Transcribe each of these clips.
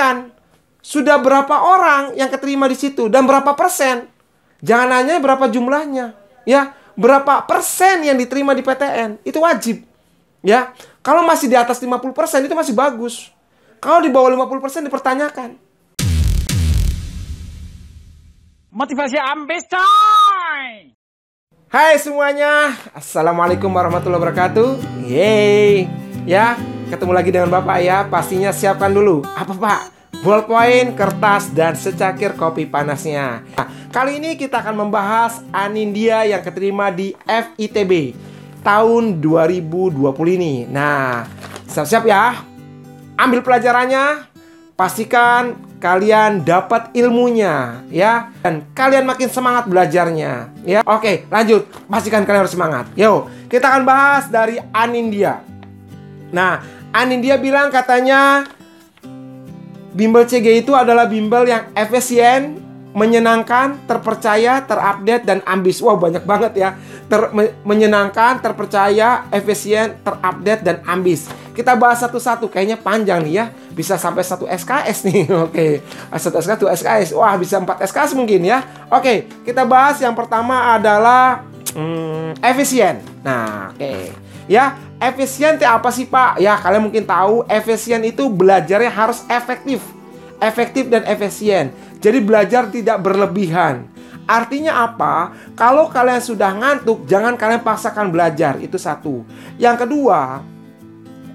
dikerjakan. Sudah berapa orang yang keterima di situ dan berapa persen? Jangan hanya berapa jumlahnya, ya. Berapa persen yang diterima di PTN? Itu wajib. Ya. Kalau masih di atas 50% itu masih bagus. Kalau di bawah 50% dipertanyakan. Motivasi ambis coy. Hai semuanya. Assalamualaikum warahmatullahi wabarakatuh. Yeay. Ya, ketemu lagi dengan Bapak ya. Pastinya siapkan dulu. Apa, Pak? Ballpoint, kertas, dan secangkir kopi panasnya. Nah, kali ini kita akan membahas Anindya yang keterima di FITB tahun 2020 ini. Nah, siap-siap ya. Ambil pelajarannya. Pastikan kalian dapat ilmunya ya. Dan kalian makin semangat belajarnya ya. Oke, lanjut. Pastikan kalian harus semangat. Yo, kita akan bahas dari Anindya. Nah, Anindya bilang katanya Bimbel CG itu adalah bimbel yang efisien, menyenangkan, terpercaya, terupdate, dan ambis. Wah, banyak banget ya. Menyenangkan, terpercaya, efisien, terupdate, dan ambis. Kita bahas satu-satu. Kayaknya panjang nih ya. Bisa sampai 1 SKS nih. Oke, 1 SKS, 2 SKS. Wah, bisa 4 SKS mungkin ya. Oke, kita bahas yang pertama adalah efisien. Nah, oke. Ya, efisien itu apa sih, Pak? Ya, kalian mungkin tahu efisien itu belajarnya harus efektif. Efektif dan efisien. Jadi belajar tidak berlebihan. Artinya apa? Kalau kalian sudah ngantuk, jangan kalian paksakan belajar. Itu satu. Yang kedua,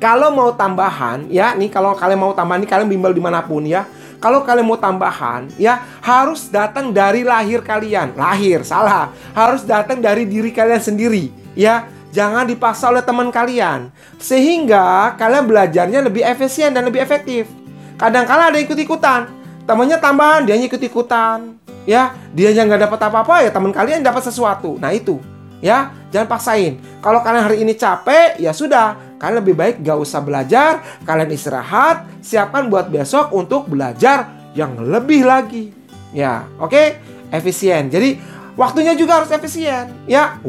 kalau mau tambahan, ya, nih kalau kalian mau tambahan, nih kalian bimbel dimanapun ya. Kalau kalian mau tambahan, ya, harus datang dari lahir kalian. Lahir, salah. Harus datang dari diri kalian sendiri, ya. Jangan dipaksa oleh teman kalian. Sehingga kalian belajarnya lebih efisien dan lebih efektif. Kadang-kadang ada ikut-ikutan. Temannya tambahan, dianya ikut-ikutan. Ya, dianya nggak dapat apa-apa, ya teman kalian dapat sesuatu. Nah itu. Ya, jangan paksain. Kalau kalian hari ini capek, ya sudah. Kalian lebih baik nggak usah belajar. Kalian istirahat. Siapkan buat besok untuk belajar yang lebih lagi. Ya, oke? Efisien. Jadi waktunya juga harus efisien, ya.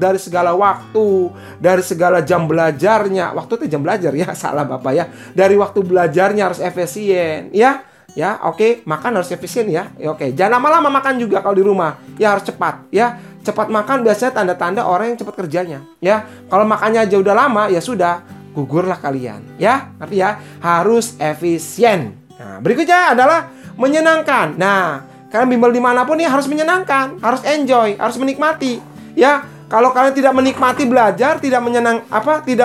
Dari segala waktu, dari segala jam belajarnya. Waktu itu jam belajar ya, salah Bapak ya. Dari waktu belajarnya harus efisien, ya. Ya, oke, makan harus efisien ya. Ya oke, jangan lama-lama makan juga kalau di rumah. Ya harus cepat, ya. Cepat makan biasanya tanda-tanda orang yang cepat kerjanya, ya. Kalau makannya aja udah lama, ya sudah, gugurlah kalian, ya. Tapi ya harus efisien. Nah, berikutnya adalah menyenangkan. Nah, kalian bimbel dimanapun ya harus menyenangkan, harus enjoy, harus menikmati. Ya, kalau kalian tidak menikmati belajar, tidak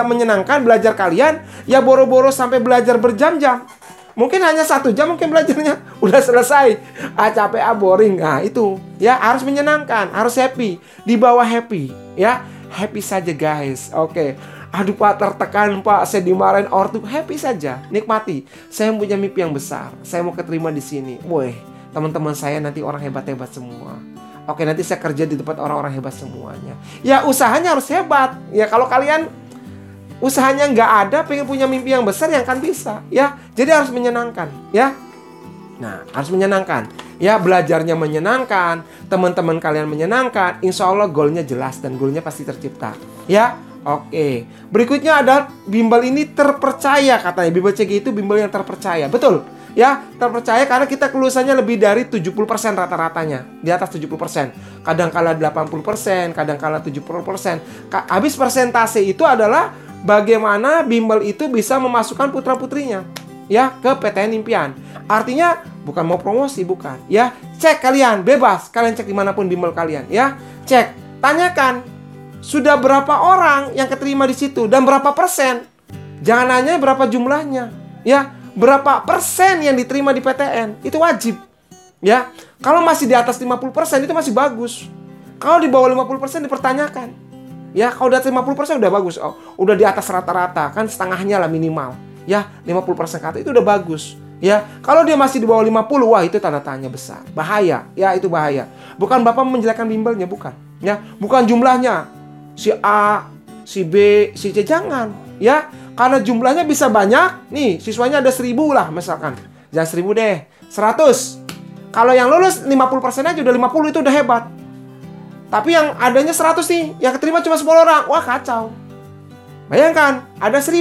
menyenangkan belajar kalian, ya boro-boro sampai belajar berjam-jam. Mungkin hanya 1 jam mungkin belajarnya udah selesai. Ah capek, ah boring. Nah, itu. Ya, harus menyenangkan, harus happy. Di bawah happy, ya. Happy saja, guys. Oke. Aduh Pak, tertekan Pak, saya dimarahin ortu. Happy saja, nikmati. Saya punya mimpi yang besar. Saya mau keterima di sini. Woi. Teman-teman saya nanti orang hebat-hebat semua. Oke, nanti saya kerja di tempat orang-orang hebat semuanya. Ya, usahanya harus hebat. Ya, kalau kalian usahanya nggak ada, pengen punya mimpi yang besar, yang kan bisa. Ya, jadi harus menyenangkan. Ya, nah, harus menyenangkan. Ya, belajarnya menyenangkan. Teman-teman kalian menyenangkan. Insya Allah goalnya jelas dan goalnya pasti tercipta. Ya, oke. Berikutnya ada bimbel ini terpercaya katanya. Bimbel CG itu bimbel yang terpercaya. Betul. Ya, terpercaya karena kita kelulusannya lebih dari 70% rata-ratanya. Di atas 70%. Kadang kala 80%, kadang kala 70%. Habis persentase itu adalah bagaimana bimbel itu bisa memasukkan putra-putrinya ya ke PTN impian. Artinya bukan mau promosi, bukan. Ya, cek kalian, bebas. Kalian cek dimanapun bimbel kalian ya. Cek, tanyakan sudah berapa orang yang keterima di situ dan berapa persen. Jangan hanya berapa jumlahnya ya. Berapa persen yang diterima di PTN itu wajib ya. Kalau masih di atas 50% itu masih bagus. Kalau di bawah 50% dipertanyakan. Ya, kalau udah 50% udah bagus. Oh, udah di atas rata-rata kan setengahnya lah minimal. Ya, 50% kata itu udah bagus. Ya, kalau dia masih di bawah 50, wah itu tanda tanya besar. Bahaya. Ya, itu bahaya. Bukan Bapak menjelekkan bimbelnya, bukan. Ya, bukan jumlahnya. Si A, si B, si C jangan, ya. Karena jumlahnya bisa banyak. Nih, siswanya ada 1000 lah misalkan. Jangan 1000 deh, 100. Kalau yang lulus 50% aja udah 50 itu udah hebat. Tapi yang adanya 100 nih, yang keterima cuma 10 orang. Wah, kacau. Bayangkan, ada 1000.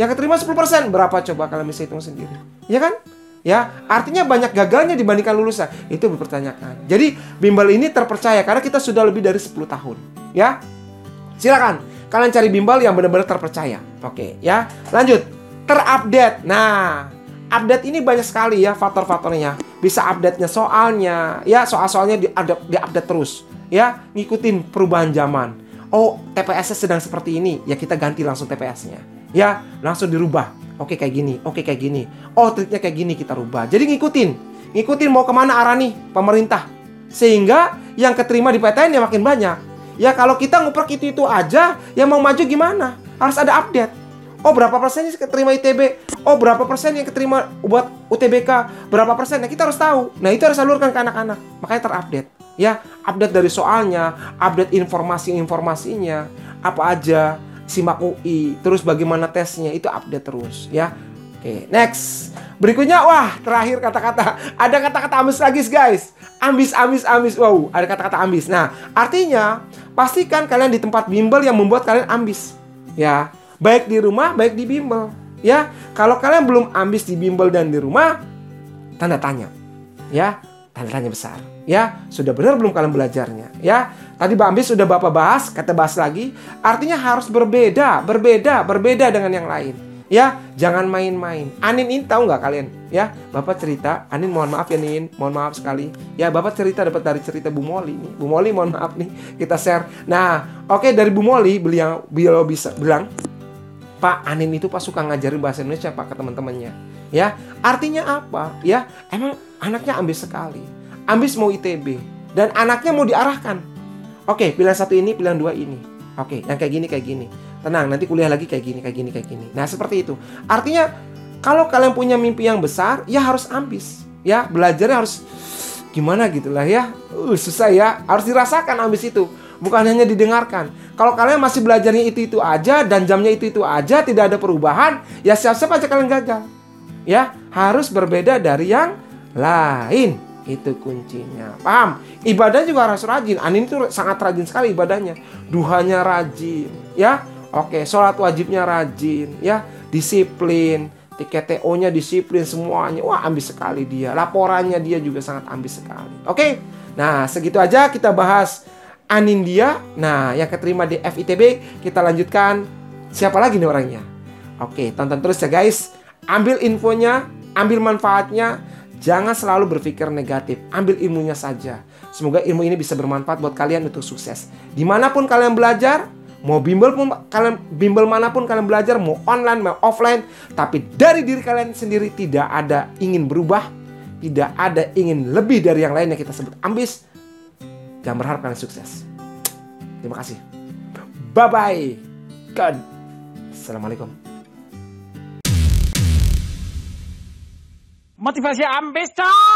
Yang keterima 10%. Berapa coba kalian bisa hitung sendiri. Ya kan? ya, artinya banyak gagalnya dibandingkan lulusan. Itu dipertanyakan. Jadi bimbel ini terpercaya karena kita sudah lebih dari 10 tahun, ya. Silakan kalian cari bimbel yang benar-benar terpercaya. Oke, ya. Lanjut, terupdate. Nah, update ini banyak sekali ya faktor-faktornya. Bisa update-nya soalnya, ya, soal-soalnya di-update terus, ya, ngikutin perubahan zaman. Oh, TPS-nya sedang seperti ini, ya kita ganti langsung TPS-nya, ya, langsung dirubah. Oke kayak gini, oke kayak gini. Oh, triknya kayak gini, kita rubah. Jadi ngikutin mau kemana arah nih pemerintah, sehingga yang keterima di PTN ya makin banyak. Ya kalau kita nguprek itu aja, yang mau maju gimana? Harus ada update. Oh, berapa persen yang keterima ITB? Oh, berapa persen yang keterima buat UTBK? Berapa persen? Nah, kita harus tahu. Nah, itu harus salurkan ke anak-anak. Makanya terupdate. Ya, update dari soalnya, update informasi-informasinya, apa aja, Simak UI, terus bagaimana tesnya, itu update terus ya. Oke, next. Berikutnya, wah, terakhir kata-kata. Ada kata-kata ambis lagi, guys. Ambis. Wow, ada kata-kata ambis. Nah, artinya pastikan kalian di tempat bimbel yang membuat kalian ambis. Ya, baik di rumah, baik di bimbel. Ya, kalau kalian belum ambis di bimbel dan di rumah, tanda tanya. Ya, tanda tanya besar. Ya, sudah benar belum kalian belajarnya? Ya, tadi Mbak Ambis sudah Bapak bahas, kata bahas lagi. Artinya harus berbeda dengan yang lain. Ya, jangan main-main. Anin ini tahu nggak kalian? Ya, Bapak cerita. Anin mohon maaf ya Nin, mohon maaf sekali. Ya, Bapak cerita dapat dari cerita Bu Moli nih. Bu Moli mohon maaf nih, kita share. Nah, oke, dari Bu Moli beliau bisa bilang, Pak Anin itu Pak suka ngajarin bahasa Indonesia Pak ke teman-temannya. Ya, artinya apa? Ya, emang anaknya ambis sekali. Ambis mau ITB dan anaknya mau diarahkan. Oke, pilihan satu ini, pilihan dua ini. Oke, yang kayak gini. Tenang, nanti kuliah lagi kayak gini. Nah, seperti itu. Artinya kalau kalian punya mimpi yang besar, ya harus ambis. Ya, belajarnya harus gimana gitulah ya. Susah ya, harus dirasakan ambis itu. Bukan hanya didengarkan. Kalau kalian masih belajarnya itu-itu aja dan jamnya itu-itu aja, tidak ada perubahan, ya siap-siap aja kalian gagal. Ya, harus berbeda dari yang lain. Itu kuncinya. Paham? Ibadah juga harus rajin. Anin itu sangat rajin sekali ibadahnya. Duhanya rajin, ya. Oke, sholat wajibnya rajin, ya. Disiplin, tiket TO-nya disiplin semuanya. Wah, ambis sekali dia. Laporannya dia juga sangat ambis sekali. Oke. Nah, segitu aja kita bahas Anindya. Nah, yang keterima di FITB, kita lanjutkan siapa lagi nih orangnya. Oke, tonton terus ya guys. Ambil infonya, ambil manfaatnya, jangan selalu berpikir negatif, ambil ilmunya saja. Semoga ilmu ini bisa bermanfaat buat kalian untuk sukses. Dimanapun kalian belajar, mau bimbel pun kalian, bimbel manapun kalian belajar, mau online, mau offline, tapi dari diri kalian sendiri tidak ada ingin berubah, tidak ada ingin lebih dari yang lain yang kita sebut ambis. Dan berharap kalian sukses. Terima kasih. Bye-bye. God. Assalamualaikum. Motivasi ambis, coy.